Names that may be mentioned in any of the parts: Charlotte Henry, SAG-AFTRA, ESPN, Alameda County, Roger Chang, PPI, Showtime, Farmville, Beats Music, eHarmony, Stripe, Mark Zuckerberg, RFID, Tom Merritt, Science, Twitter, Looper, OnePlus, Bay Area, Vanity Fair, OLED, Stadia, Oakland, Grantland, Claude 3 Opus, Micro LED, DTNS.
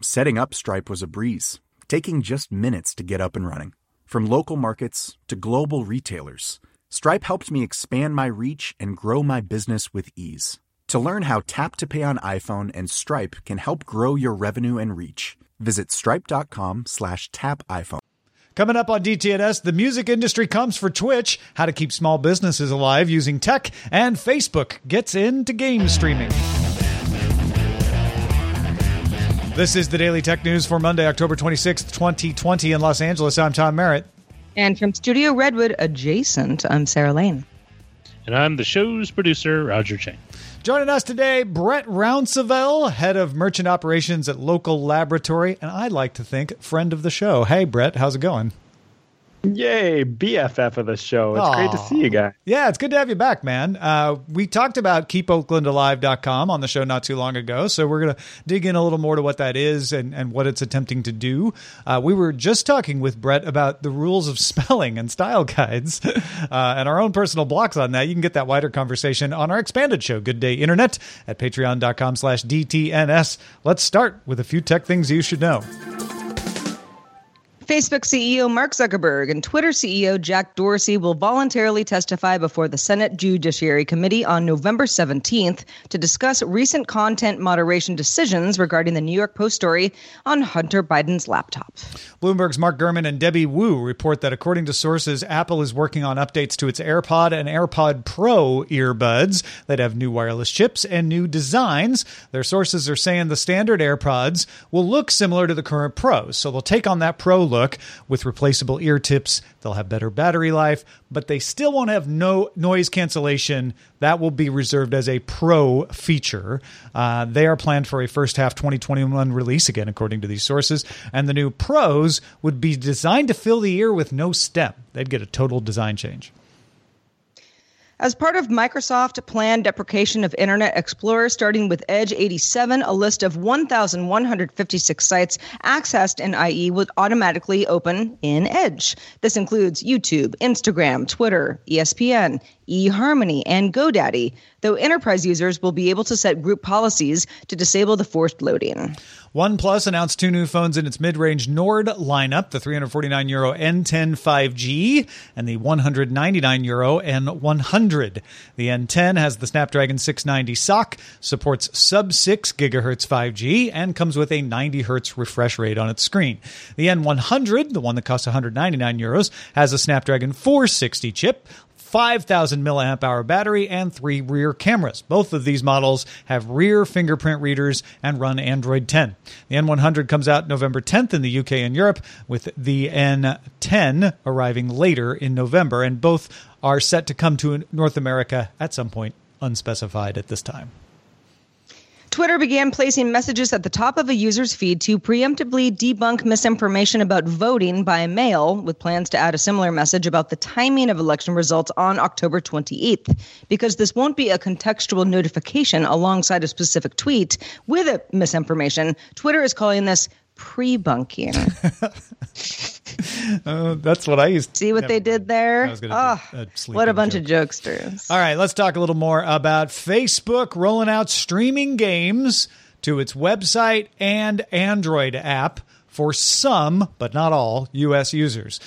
Setting up Stripe was a breeze, taking just minutes to get up and running. From local markets to global retailers, Stripe helped me expand my reach and grow my business with ease. To learn how Tap to Pay on iPhone and Stripe can help grow your revenue and reach, visit stripe.com/tapiphone. Coming up on DTNS, the music industry comes for Twitch, how to keep small businesses alive using tech, and Facebook gets into game streaming. This is the Daily Tech News for Monday, October 26th, 2020 in Los Angeles. I'm Tom Merritt. And from Studio Redwood adjacent, I'm Sarah Lane. And I'm the show's producer, Roger Chang. Joining us today, Brett Rounceville, head of merchant operations at Local Laboratory, and I like to think friend of the show. Hey, Brett, how's it going? Yay, BFF of the show. It's great to see you guys. Yeah, it's good to have you back, man. We talked about keepoaklandalive.com on the show not too long ago, so we're going to dig in a little more to what that is and what it's attempting to do. We were just talking with Brett about the rules of spelling and style guides and our own personal blocks on that. You can get that wider conversation on our expanded show, Good Day Internet, at patreon.com/DTNS. Let's start with a few tech things you should know. Facebook CEO Mark Zuckerberg and Twitter CEO Jack Dorsey will voluntarily testify before the Senate Judiciary Committee on November 17th to discuss recent content moderation decisions regarding the New York Post story on Hunter Biden's laptop. Bloomberg's Mark Gurman and Debbie Wu report that, according to sources, Apple is working on updates to its AirPod and AirPod Pro earbuds that have new wireless chips and new designs. Their sources are saying the standard AirPods will look similar to the current Pros, so they'll take on that Pro look. With replaceable ear tips, they'll have better battery life, but they still won't have no noise cancellation. That will be reserved as a Pro feature. They are planned for a first half 2021 release, again, according to these sources. And the new Pros would be designed to fill the ear with no stem. They'd get a total design change. As part of Microsoft's planned deprecation of Internet Explorer, starting with Edge 87, a list of 1,156 sites accessed in IE would automatically open in Edge. This includes YouTube, Instagram, Twitter, ESPN, eHarmony, and GoDaddy, though enterprise users will be able to set group policies to disable the forced loading. OnePlus announced two new phones in its mid-range Nord lineup, the €349 N10 5G and the €199 N100. The N10 has the Snapdragon 690 SoC, supports sub-6 GHz 5G, and comes with a 90 Hz refresh rate on its screen. The N100, the one that costs €199, has a Snapdragon 460 chip, 5,000 milliamp hour battery, and 3 rear cameras. Both of these models have rear fingerprint readers and run Android 10. The N100 comes out November 10th in the UK and Europe, with the N10 arriving later in November, and both are set to come to North America at some point, unspecified at this time. Twitter began placing messages at the top of a user's feed to preemptively debunk misinformation about voting by mail, with plans to add a similar message about the timing of election results on October 28th. Because this won't be a contextual notification alongside a specific tweet with a misinformation, Twitter is calling this pre-bunking. That's what I used to see what they did there. What a bunch of jokesters. All right, let's talk a little more about Facebook rolling out streaming games to its website and Android app for some, but not all, U.S. users.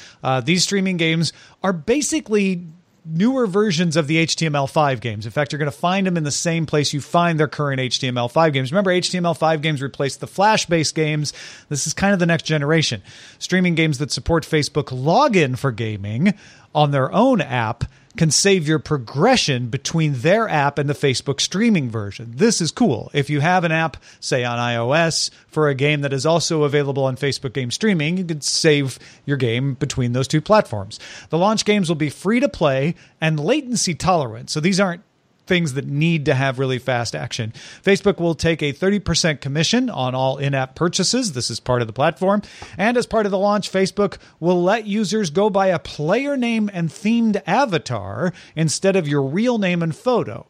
These streaming games are basically newer versions of the HTML5 games. In fact, you're going to find them in the same place you find their current HTML5 games. Remember, HTML5 games replaced the Flash-based games. This is kind of the next generation. Streaming games that support Facebook login for gaming on their own app can save your progression between their app and the Facebook streaming version. This is cool. If you have an app, say on iOS, for a game that is also available on Facebook Game Streaming, you can save your game between those two platforms. The launch games will be free to play and latency tolerant. So these aren't things that need to have really fast action. Facebook will take a 30% commission on all in-app purchases. This is part of the platform. And as part of the launch, Facebook will let users go by a player name and themed avatar instead of your real name and photo.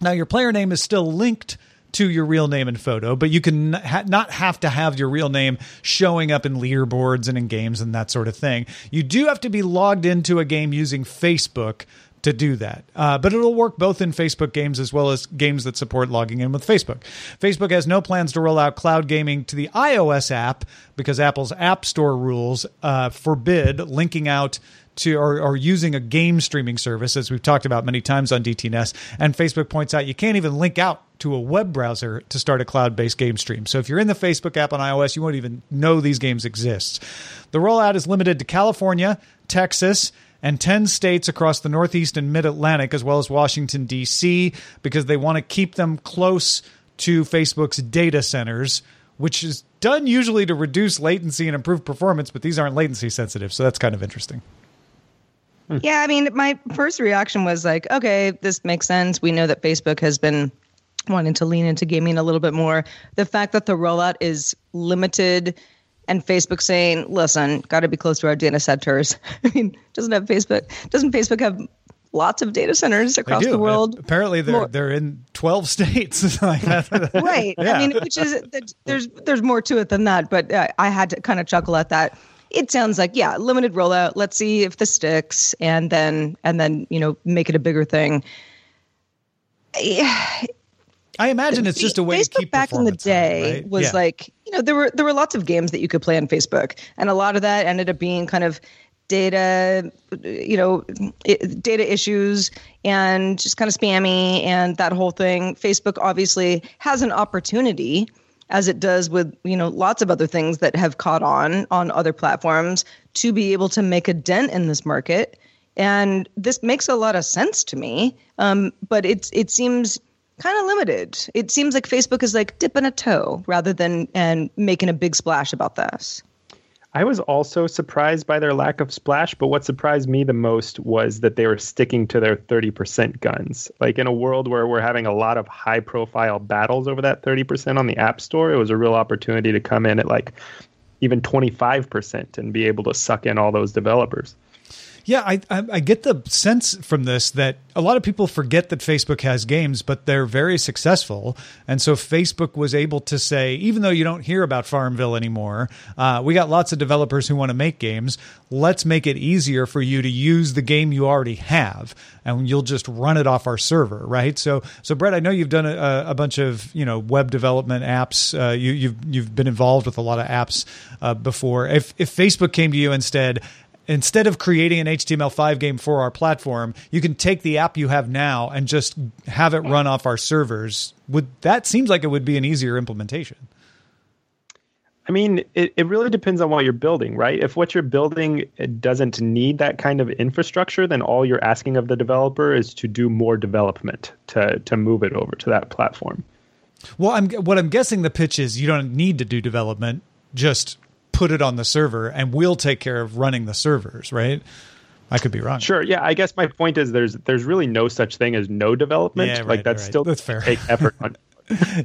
Now, your player name is still linked to your real name and photo, but you can not have to have your real name showing up in leaderboards and in games and that sort of thing. You do have to be logged into a game using Facebook to do that. But it'll work both in Facebook games as well as games that support logging in with Facebook. Facebook has no plans to roll out cloud gaming to the iOS app because Apple's App Store rules forbid linking out to or using a game streaming service, as we've talked about many times on DTNS. And Facebook points out you can't even link out to a web browser to start a cloud-based game stream. So if you're in the Facebook app on iOS, you won't even know these games exist. The rollout is limited to California, Texas, and 10 states across the Northeast and Mid-Atlantic, as well as Washington, D.C., because they want to keep them close to Facebook's data centers, which is done usually to reduce latency and improve performance, but these aren't latency sensitive, so that's kind of interesting. Yeah, I mean, my first reaction was like, okay, this makes sense. We know that Facebook has been wanting to lean into gaming a little bit more. The fact that the rollout is limited and Facebook saying, listen, got to be close to our data centers. I mean, doesn't Facebook have lots of data centers across the world? Apparently they're in 12 states. Right. Yeah. I mean, which is, there's more to it than that, but I had to kind of chuckle at that. It sounds like, yeah, limited rollout. Let's see if this sticks and then, you know, make it a bigger thing. Yeah. I imagine it's just a way to keep back in the day, right? Was like, you know, there were lots of games that you could play on Facebook, and a lot of that ended up being kind of data, you know, data issues and just kind of spammy and that whole thing. Facebook obviously has an opportunity, as it does with, you know, lots of other things that have caught on other platforms, to be able to make a dent in this market, and this makes a lot of sense to me. But it seems kind of limited. It seems like Facebook is like dipping a toe rather than and making a big splash about this. I was also surprised by their lack of splash, but what surprised me the most was that they were sticking to their 30% guns. Like, in a world where we're having a lot of high profile battles over that 30% on the App Store, it was a real opportunity to come in at like even 25% and be able to suck in all those developers. Yeah, I get the sense from this that a lot of people forget that Facebook has games, but they're very successful. And so Facebook was able to say, even though you don't hear about Farmville anymore, we got lots of developers who want to make games. Let's make it easier for you to use the game you already have, and you'll just run it off our server, right? So Brett, I know you've done a bunch of, you know, web development apps. You've been involved with a lot of apps before. If Facebook came to you and said, instead of creating an HTML5 game for our platform, you can take the app you have now and just have it run off our servers. That seems like it would be an easier implementation. I mean, it really depends on what you're building, right? If what you're building doesn't need that kind of infrastructure, then all you're asking of the developer is to do more development to move it over to that platform. Well, what I'm guessing the pitch is you don't need to do development, just put it on the server and we'll take care of running the servers, right? I could be wrong. Sure. Yeah. I guess my point is there's really no such thing as no development. Yeah, right, like that's right. Still that's fair. Take effort on.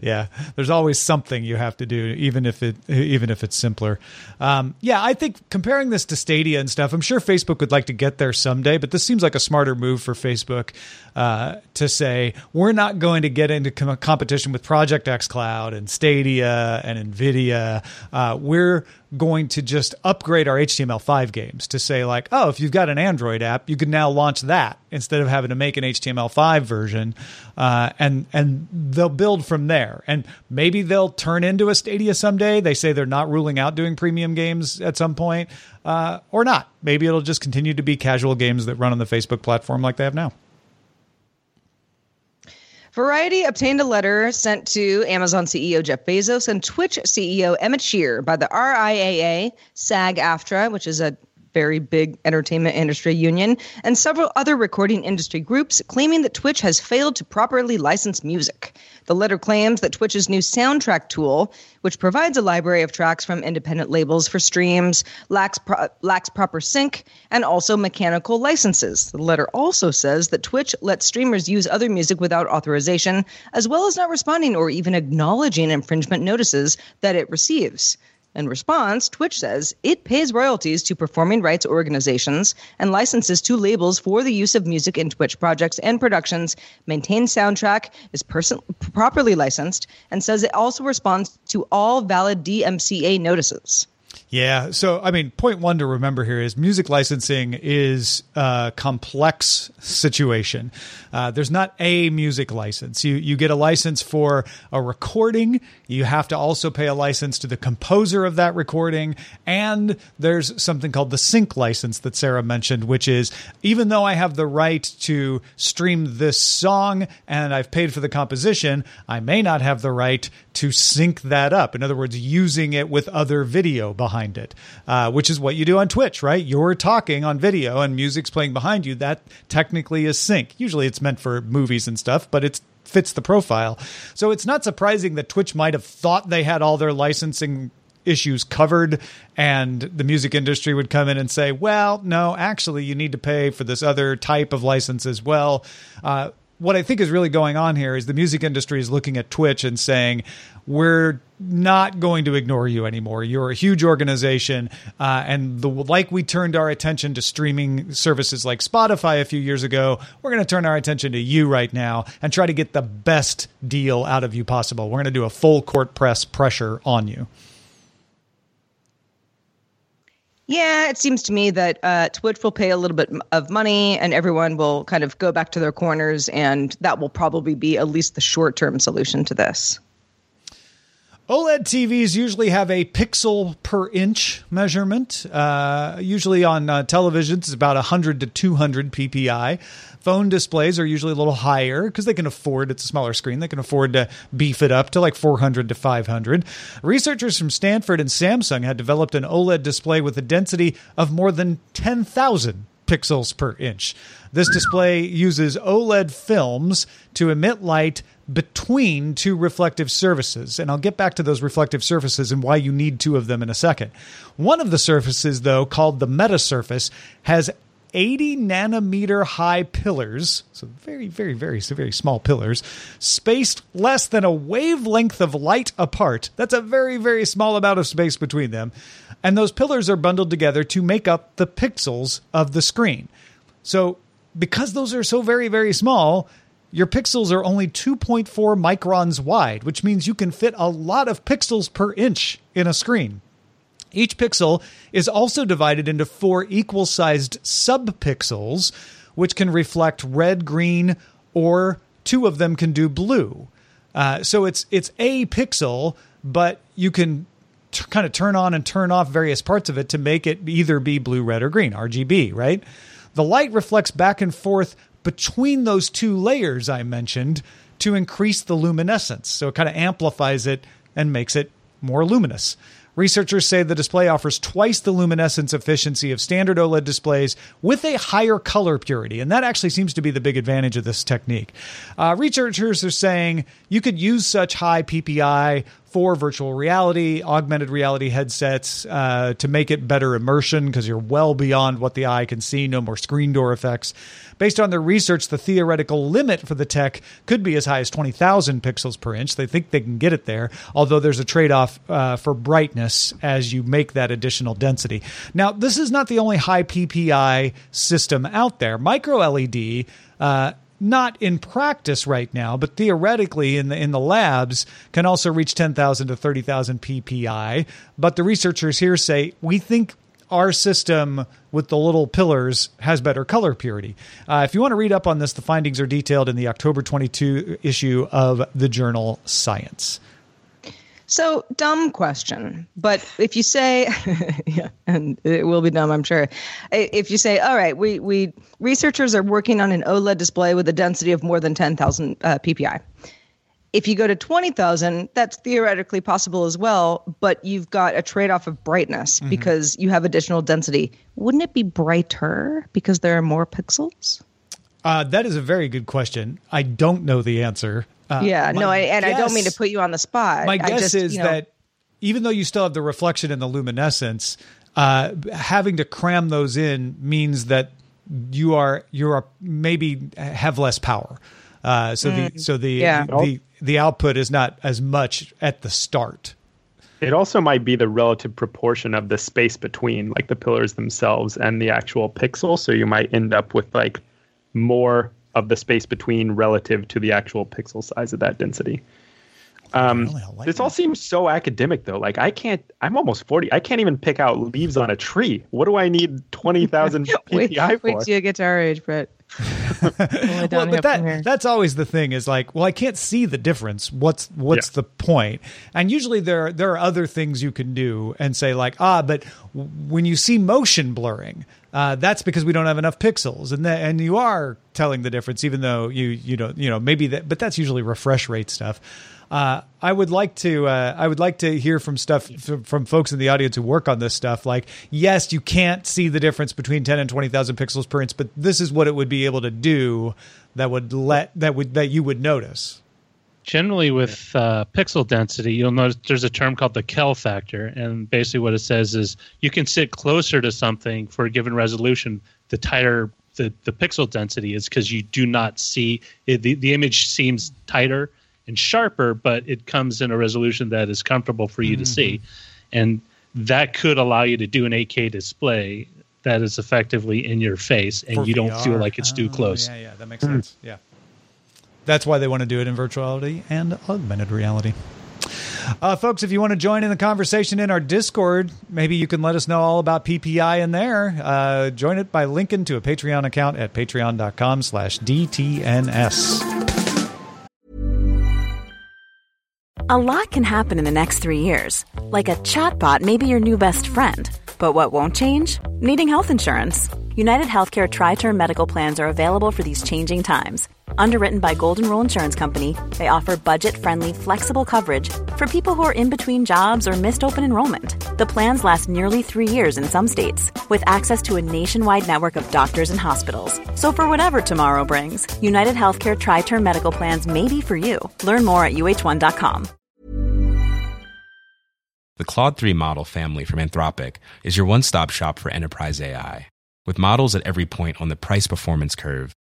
Yeah. There's always something you have to do, even if it's simpler. Yeah. I think comparing this to Stadia and stuff, I'm sure Facebook would like to get there someday, but this seems like a smarter move for Facebook to say, we're not going to get into competition with Project X Cloud and Stadia and NVIDIA. We're going to just upgrade our HTML5 games to say like, oh, if you've got an Android app, you can now launch that instead of having to make an HTML5 version. And they'll build from there. And maybe they'll turn into a Stadia someday. They say they're not ruling out doing premium games at some point, or not. Maybe it'll just continue to be casual games that run on the Facebook platform like they have now. Variety obtained a letter sent to Amazon CEO Jeff Bezos and Twitch CEO Emmett Shear by the RIAA, SAG-AFTRA, which is a very big entertainment industry union, and several other recording industry groups claiming that Twitch has failed to properly license music. The letter claims that Twitch's new soundtrack tool, which provides a library of tracks from independent labels for streams, lacks proper sync and also mechanical licenses. The letter also says that Twitch lets streamers use other music without authorization, as well as not responding or even acknowledging infringement notices that it receives. In response, Twitch says it pays royalties to performing rights organizations and licenses to labels for the use of music in Twitch projects and productions, maintains soundtrack, is properly licensed, and says it also responds to all valid DMCA notices. Yeah. So, I mean, point one to remember here is music licensing is a complex situation. There's not a music license. You get a license for a recording. You have to also pay a license to the composer of that recording. And there's something called the sync license that Sarah mentioned, which is even though I have the right to stream this song and I've paid for the composition, I may not have the right to sync that up. In other words, using it with other video behind it, which is what you do on Twitch, right? You're talking on video and music's playing behind you. That technically is sync. Usually it's meant for movies and stuff, but it fits the profile. So it's not surprising that Twitch might have thought they had all their licensing issues covered, and the music industry would come in and say, well, no, actually you need to pay for this other type of license as well. What I think is really going on here is the music industry is looking at Twitch and saying, we're not going to ignore you anymore. You're a huge organization. And we turned our attention to streaming services like Spotify a few years ago, we're going to turn our attention to you right now and try to get the best deal out of you possible. We're going to do a full court press pressure on you. Yeah, it seems to me that Twitch will pay a little bit of money and everyone will kind of go back to their corners, and that will probably be at least the short-term solution to this. OLED TVs usually have a pixel per inch measurement. Usually on televisions, it's about 100 to 200 PPI. Phone displays are usually a little higher because they can afford, it's a smaller screen, they can afford to beef it up to like 400 to 500. Researchers from Stanford and Samsung had developed an OLED display with a density of more than 10,000 pixels per inch. This display uses OLED films to emit light between two reflective surfaces. And I'll get back to those reflective surfaces and why you need two of them in a second. One of the surfaces, though, called the meta surface, has 80 nanometer high pillars, so very, very, very, very small pillars, spaced less than a wavelength of light apart. That's a very, very small amount of space between them. And those pillars are bundled together to make up the pixels of the screen. So because those are so very, very small, your pixels are only 2.4 microns wide, which means you can fit a lot of pixels per inch in a screen. Each pixel is also divided into four equal-sized subpixels, which can reflect red, green, or two of them can do blue. So it's a pixel, but you can kind of turn on and turn off various parts of it to make it either be blue, red, or green, RGB, right? The light reflects back and forth between those two layers I mentioned to increase the luminescence. So it kind of amplifies it and makes it more luminous. Researchers say the display offers twice the luminescence efficiency of standard OLED displays with a higher color purity. And that actually seems to be the big advantage of this technique. Researchers are saying you could use such high PPI for virtual reality, augmented reality headsets to make it better immersion because you're well beyond what the eye can see, no more screen door effects. Based on their research, the theoretical limit for the tech could be as high as 20,000 pixels per inch. They think they can get it there, although there's a trade-off for brightness as you make that additional density. Now, this is not the only high PPI system out there. Micro LED not in practice right now, but theoretically in the labs can also reach 10,000 to 30,000 PPI. But the researchers here say, we think our system with the little pillars has better color purity. If you want to read up on this, the findings are detailed in the October 22 issue of the journal Science. So, dumb question, but if you say, yeah, and it will be dumb, I'm sure. If you say, all right, we researchers are working on an OLED display with a density of more than 10,000 PPI. If you go to 20,000, that's theoretically possible as well, but you've got a trade-off of brightness because you have additional density. Wouldn't it be brighter because there are more pixels? That is a very good question. I don't know the answer. I don't mean to put you on the spot. My guess is that even though you still have the reflection and the luminescence, having to cram those in means that you are maybe have less power. The output is not as much at the start. It also might be the relative proportion of the space between like the pillars themselves and the actual pixel. So you might end up with like more of the space between relative to the actual pixel size of that density. This all seems so academic though. Like I'm almost 40. I can't even pick out leaves on a tree. What do I need 20,000 PPI for? Wait till you get to our age, Brett. That's always the thing is like, well, I can't see the difference. What's the point? And usually there are other things you can do and say like, but when you see motion blurring, that's because we don't have enough pixels, and you are telling the difference, even though you don't maybe that, but that's usually refresh rate stuff. I would like to hear from stuff from folks in the audience who work on this stuff. Like, yes, you can't see the difference between 10 and 20,000 pixels per inch, but this is what it would be able to do that you would notice. Generally, with pixel density, you'll notice there's a term called the Kell factor, and basically what it says is you can sit closer to something for a given resolution. The tighter the pixel density is, because you do not see it, the image seems tighter and sharper, but it comes in a resolution that is comfortable for you to see, and that could allow you to do an 8K display that is effectively in your face, and you don't feel like it's too close. Yeah, that makes sense. Yeah, that's why they want to do it in virtuality and augmented reality. Folks, if you want to join in the conversation in our Discord, maybe you can let us know all about PPI in there. Join it by linking to a Patreon account at patreon.com/DTNS. A lot can happen in the next 3 years. Like a chatbot may be your new best friend. But what won't change? Needing health insurance. UnitedHealthcare Tri-Term Medical Plans are available for these changing times. Underwritten by Golden Rule Insurance Company, they offer budget-friendly, flexible coverage for people who are in between jobs or missed open enrollment. The plans last nearly 3 years in some states, with access to a nationwide network of doctors and hospitals. So for whatever tomorrow brings, UnitedHealthcare Tri-Term Medical Plans may be for you. Learn more at uh1.com. The Claude 3 model family from Anthropic is your one-stop shop for enterprise AI. With models at every point on the price-performance curve,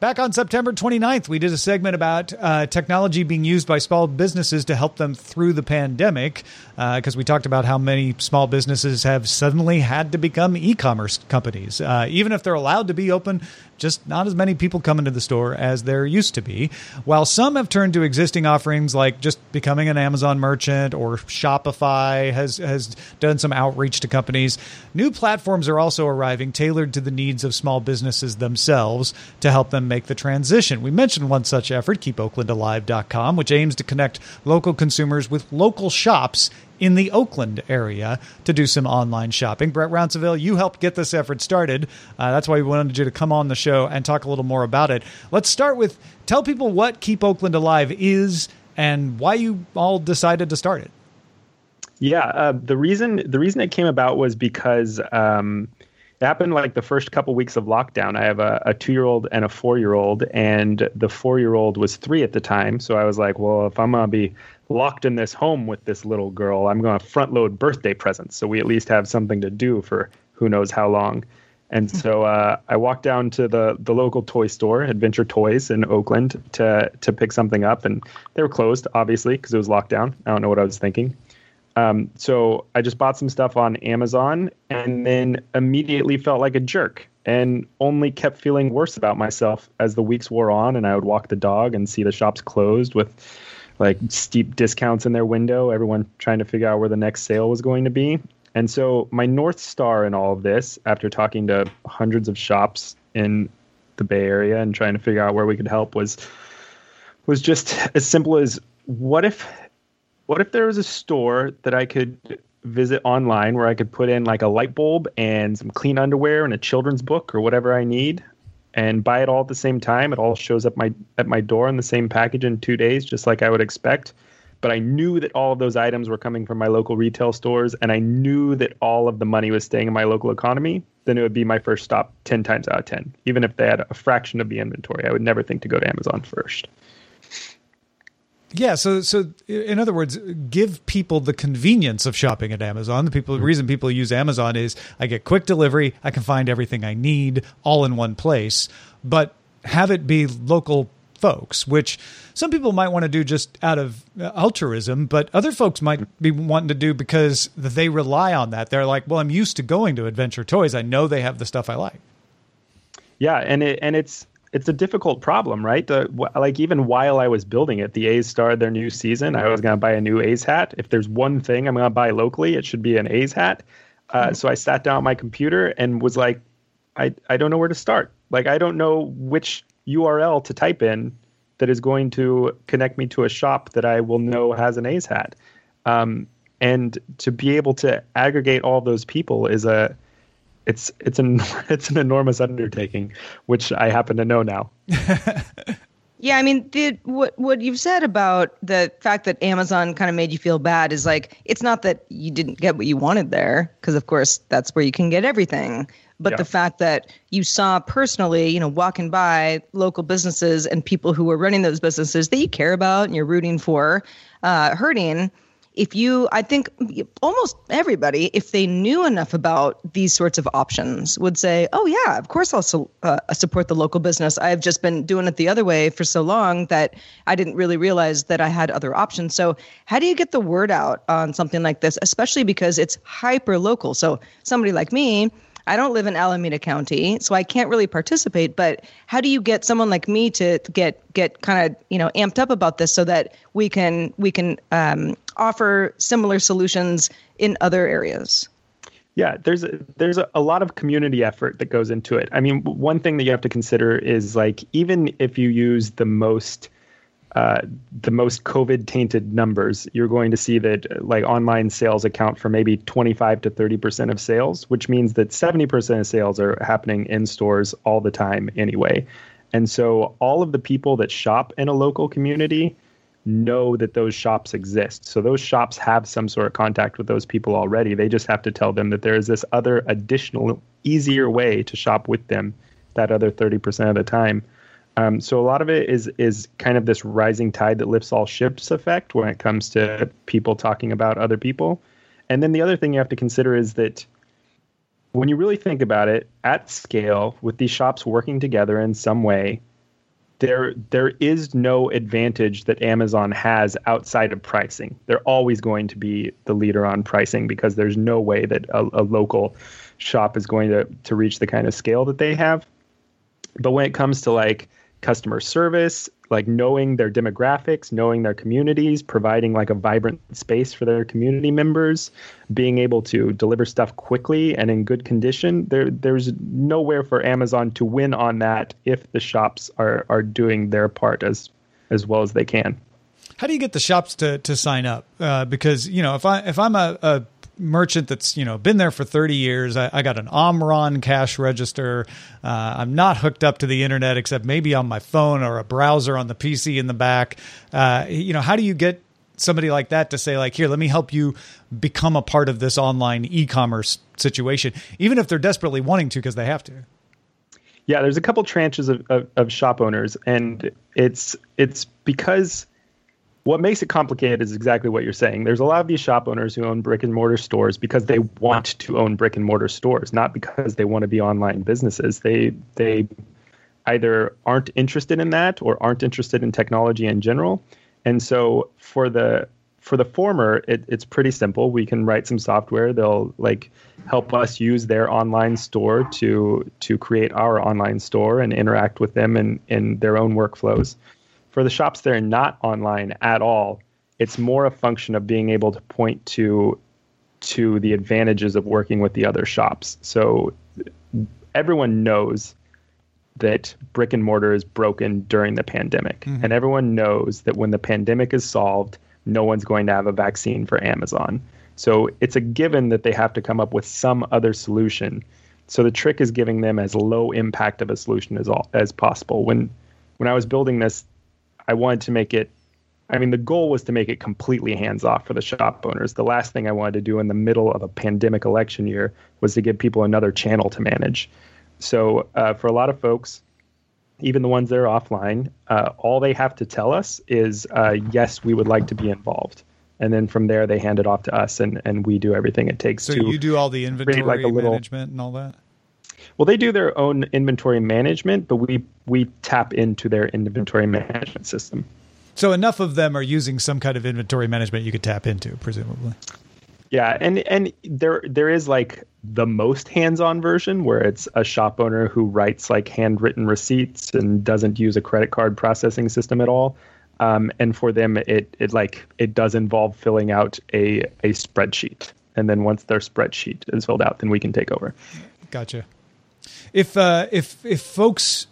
Back on September 29th, we did a segment about technology being used by small businesses to help them through the pandemic, because we talked about how many small businesses have suddenly had to become e-commerce companies. Even if they're allowed to be open, Just not as many people come into the store as there used to be. While some have turned to existing offerings like just becoming an Amazon merchant, or Shopify has done some outreach to companies, new platforms are also arriving tailored to the needs of small businesses themselves to help them make the transition. We mentioned one such effort, keepoaklandalive.com, which aims to connect local consumers with local shops in the Oakland area to do some online shopping. Brett Rounceville, you helped get this effort started. That's why we wanted you to come on the show and talk a little more about it. Let's start with, tell people what Keep Oakland Alive is and why you all decided to start it. Yeah, the reason it came about was because it happened like the first couple weeks of lockdown. I have a 2-year-old and a 4-year-old, and the 4-year-old was 3 at the time. So I was like, well, if I'm going to be locked in this home with this little girl, I'm going to front load birthday presents, so we at least have something to do for who knows how long. And so I walked down to the local toy store, Adventure Toys in Oakland, to pick something up, and they were closed, obviously, because it was lockdown. I don't know what I was thinking. So I just bought some stuff on Amazon and then immediately felt like a jerk and only kept feeling worse about myself as the weeks wore on, and I would walk the dog and see the shops closed with like steep discounts in their window, everyone trying to figure out where the next sale was going to be. And so my North Star in all of this, after talking to hundreds of shops in the Bay Area and trying to figure out where we could help, was just as simple as, what if there was a store that I could visit online where I could put in like a light bulb and some clean underwear and a children's book or whatever I need and buy it all at the same time? It all shows up at my door in the same package in 2 days, just like I would expect. But I knew that all of those items were coming from my local retail stores, and I knew that all of the money was staying in my local economy. Then it would be my first stop 10 times out of 10. Even if they had a fraction of the inventory, I would never think to go to Amazon first. Yeah, so in other words, give people the convenience of shopping at Amazon. The reason people use Amazon is I get quick delivery, I can find everything I need all in one place, but have it be local folks, which some people might want to do just out of altruism, but other folks might be wanting to do because they rely on that. They're like, well, I'm used to going to Adventure Toys. I know they have the stuff I like. Yeah, and it's a difficult problem, right? Like even while I was building it, the A's started their new season. I was going to buy a new A's hat. If there's one thing I'm going to buy locally, it should be an A's hat. So I sat down at my computer and was like, I don't know where to start. Like, I don't know which URL to type in that is going to connect me to a shop that I will know has an A's hat. And to be able to aggregate all those people is it's an enormous undertaking, which I happen to know now. Yeah, I mean, what you've said about the fact that Amazon kind of made you feel bad is like, it's not that you didn't get what you wanted there, because of course that's where you can get everything. But yeah, the fact that you saw personally, walking by local businesses and people who were running those businesses that you care about and you're rooting for, hurting. I think almost everybody, if they knew enough about these sorts of options, would say, oh, yeah, of course I'll support the local business. I've just been doing it the other way for so long that I didn't really realize that I had other options. So how do you get the word out on something like this, especially because it's hyper local? So somebody like me, I don't live in Alameda County, so I can't really participate. But how do you get someone like me to get kind of amped up about this so that we can offer similar solutions in other areas? Yeah, there's a lot of community effort that goes into it. I mean, one thing that you have to consider is like, even if you use the most COVID tainted numbers, you're going to see that like online sales account for maybe 25 to 30% of sales, which means that 70% of sales are happening in stores all the time anyway. And so all of the people that shop in a local community know that those shops exist. So those shops have some sort of contact with those people already. They just have to tell them that there is this other additional, easier way to shop with them that other 30% of the time. So a lot of it is kind of this rising tide that lifts all ships effect when it comes to people talking about other people. And then the other thing you have to consider is that when you really think about it, at scale, with these shops working together in some way, there is no advantage that Amazon has outside of pricing. They're always going to be the leader on pricing because there's no way that a local shop is going to reach the kind of scale that they have. But when it comes to like customer service, like knowing their demographics, knowing their communities, providing like a vibrant space for their community members, being able to deliver stuff quickly and in good condition, there's nowhere for Amazon to win on that if the shops are doing their part as well as they can. How do you get the shops to sign up? Because, you know, if I'm a merchant that's, you know, been there for 30 years. I got an Omron cash register. I'm not hooked up to the internet except maybe on my phone or a browser on the PC in the back. You know, how do you get somebody like that to say like, here, let me help you become a part of this online e-commerce situation, even if they're desperately wanting to because they have to? Yeah, there's a couple tranches of shop owners, and it's because what makes it complicated is exactly what you're saying. There's a lot of these shop owners who own brick and mortar stores because they want to own brick and mortar stores, not because they want to be online businesses. They either aren't interested in that or aren't interested in technology in general. And so for the former, it's pretty simple. We can write some software. They'll like help us use their online store to create our online store and interact with them in their own workflows. For the shops that are not online at all, it's more a function of being able to point to the advantages of working with the other shops. So everyone knows that brick and mortar is broken during the pandemic. Mm-hmm. And everyone knows that when the pandemic is solved, no one's going to have a vaccine for Amazon. So it's a given that they have to come up with some other solution. So the trick is giving them as low impact of a solution as possible. When I was building this, I wanted to make it, I mean, the goal was to make it completely hands-off for the shop owners. The last thing I wanted to do in the middle of a pandemic election year was to give people another channel to manage. So for a lot of folks, even the ones that are offline, all they have to tell us is, yes, we would like to be involved. And then from there, they hand it off to us, and we do everything it takes So you do all the inventory like management and all that? Well, they do their own inventory management, but we tap into their inventory management system. So enough of them are using some kind of inventory management you could tap into, presumably. Yeah, and there is like the most hands-on version where it's a shop owner who writes like handwritten receipts and doesn't use a credit card processing system at all. And for them, it does involve filling out a spreadsheet. And then once their spreadsheet is filled out, then we can take over. Gotcha. If folks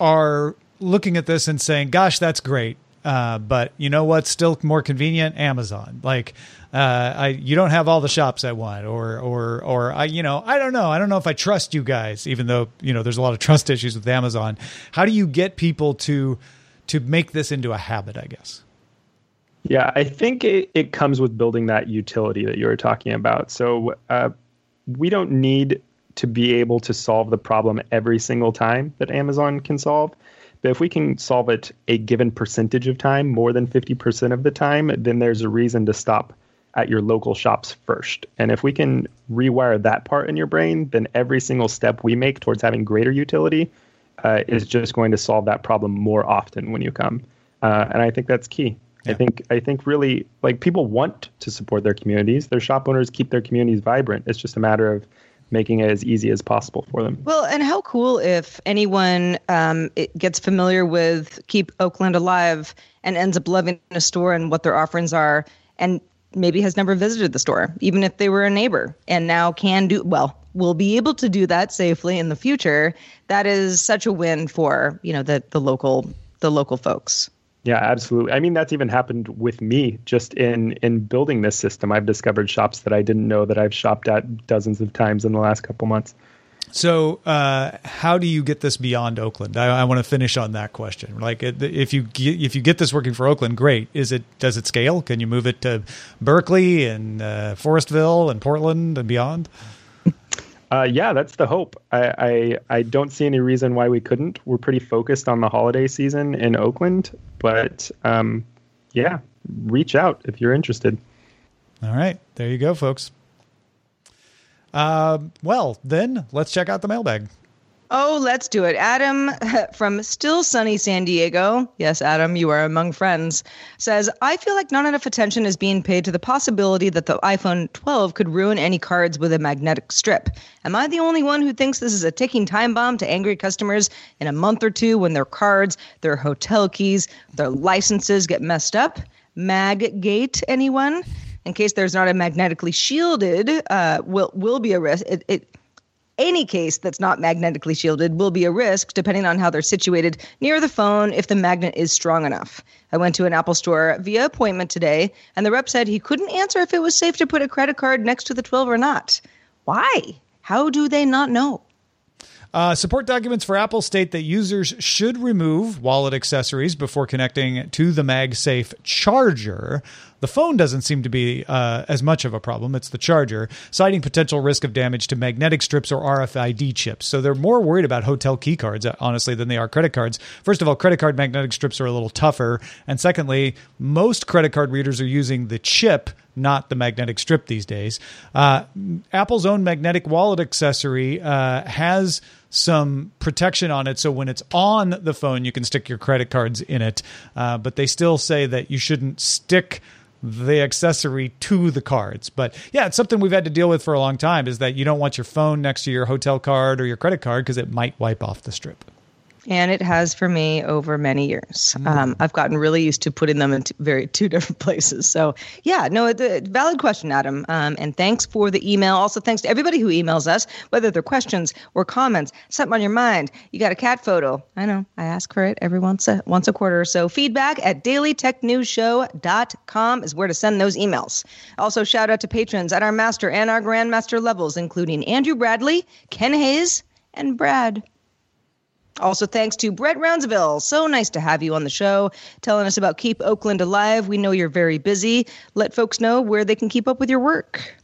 are looking at this and saying, gosh, that's great, but you know what's still more convenient? Amazon. Like, you don't have all the shops I want, or I don't know if I trust you guys, even though, you know, there's a lot of trust issues with Amazon. How do you get people to make this into a habit, I guess? Yeah, I think it comes with building that utility that you were talking about. So we don't need to be able to solve the problem every single time that Amazon can solve. But if we can solve it a given percentage of time, more than 50% of the time, then there's a reason to stop at your local shops first. And if we can rewire that part in your brain, then every single step we make towards having greater utility is just going to solve that problem more often when you come. And I think that's key. Yeah. I think really, like, people want to support their communities. Their shop owners keep their communities vibrant. It's just a matter of making it as easy as possible for them. Well, and how cool if anyone gets familiar with Keep Oakland Alive and ends up loving a store and what their offerings are, and maybe has never visited the store, even if they were a neighbor, and now will be able to do that safely in the future. That is such a win for, you know, the local folks. Yeah, absolutely. I mean, that's even happened with me just in building this system. I've discovered shops that I didn't know that I've shopped at dozens of times in the last couple months. So how do you get this beyond Oakland? I want to finish on that question. Like, if you get this working for Oakland, great. Does it scale? Can you move it to Berkeley and Forestville and Portland and beyond? Yeah, that's the hope. I don't see any reason why we couldn't. We're pretty focused on the holiday season in Oakland, but yeah, reach out if you're interested. All right. There you go, folks. Well, then let's check out the mailbag. Oh, let's do it. Adam from Still Sunny San Diego, yes, Adam, you are among friends, says, I feel like not enough attention is being paid to the possibility that the iPhone 12 could ruin any cards with a magnetic strip. Am I the only one who thinks this is a ticking time bomb to angry customers in a month or two when their cards, their hotel keys, their licenses get messed up? Maggate, anyone? In case there's not a magnetically shielded, will be a risk. Any case that's not magnetically shielded will be a risk depending on how they're situated near the phone if the magnet is strong enough. I went to an Apple store via appointment today, and the rep said he couldn't answer if it was safe to put a credit card next to the 12 or not. Why? How do they not know? Support documents for Apple state that users should remove wallet accessories before connecting to the MagSafe charger. The phone doesn't seem to be as much of a problem. It's the charger, citing potential risk of damage to magnetic strips or RFID chips. So they're more worried about hotel key cards, honestly, than they are credit cards. First of all, credit card magnetic strips are a little tougher. And secondly, most credit card readers are using the chip, not the magnetic strip these days. Apple's own magnetic wallet accessory has some protection on it. So when it's on the phone, you can stick your credit cards in it. But they still say that you shouldn't stick the accessory to the cards. But yeah, it's something we've had to deal with for a long time, is that you don't want your phone next to your hotel card or your credit card because it might wipe off the strip. And it has for me over many years. I've gotten really used to putting them in two different places. So yeah, no, it's a valid question, Adam. And thanks for the email. Also, thanks to everybody who emails us, whether they're questions or comments, something on your mind. You got a cat photo. I know. I ask for it every once a quarter or so. Feedback at dailytechnewsshow.com is where to send those emails. Also, shout out to patrons at our master and our grandmaster levels, including Andrew Bradley, Ken Hayes, and Brad. Also, thanks to Brett Rounceville. So nice to have you on the show, telling us about Keep Oakland Alive. We know you're very busy. Let folks know where they can keep up with your work.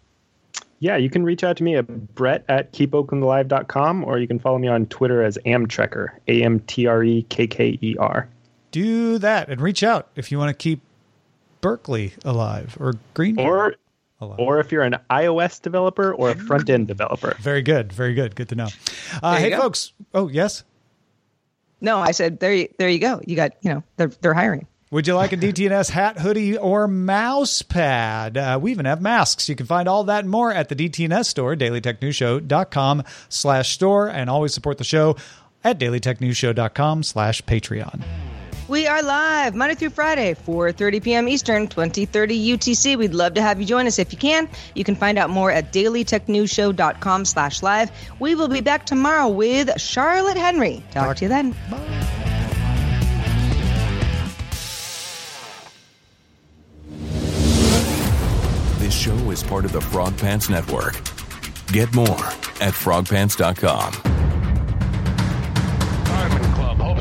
Yeah, you can reach out to me at Brett at keepoaklandalive.com, or you can follow me on Twitter as Amtrekker, A-M-T-R-E-K-K-E-R. Do that and reach out if you want to keep Berkeley alive or Greenville alive. Or if you're an iOS developer or a front-end developer. Very good, very good. Good to know. Hey, folks. Oh, yes? No, I said, there you go. You got, they're hiring. Would you like a DTNS hat, hoodie, or mouse pad? We even have masks. You can find all that and more at the DTNS store, dailytechnewsshow.com/store. And always support the show at dailytechnewsshow.com/Patreon. We are live Monday through Friday, 4:30 p.m. Eastern, 20:30 UTC. We'd love to have you join us if you can. You can find out more at dailytechnewsshow.com/live. We will be back tomorrow with Charlotte Henry. Talk to you then. Bye. This show is part of the Frog Pants Network. Get more at frogpants.com.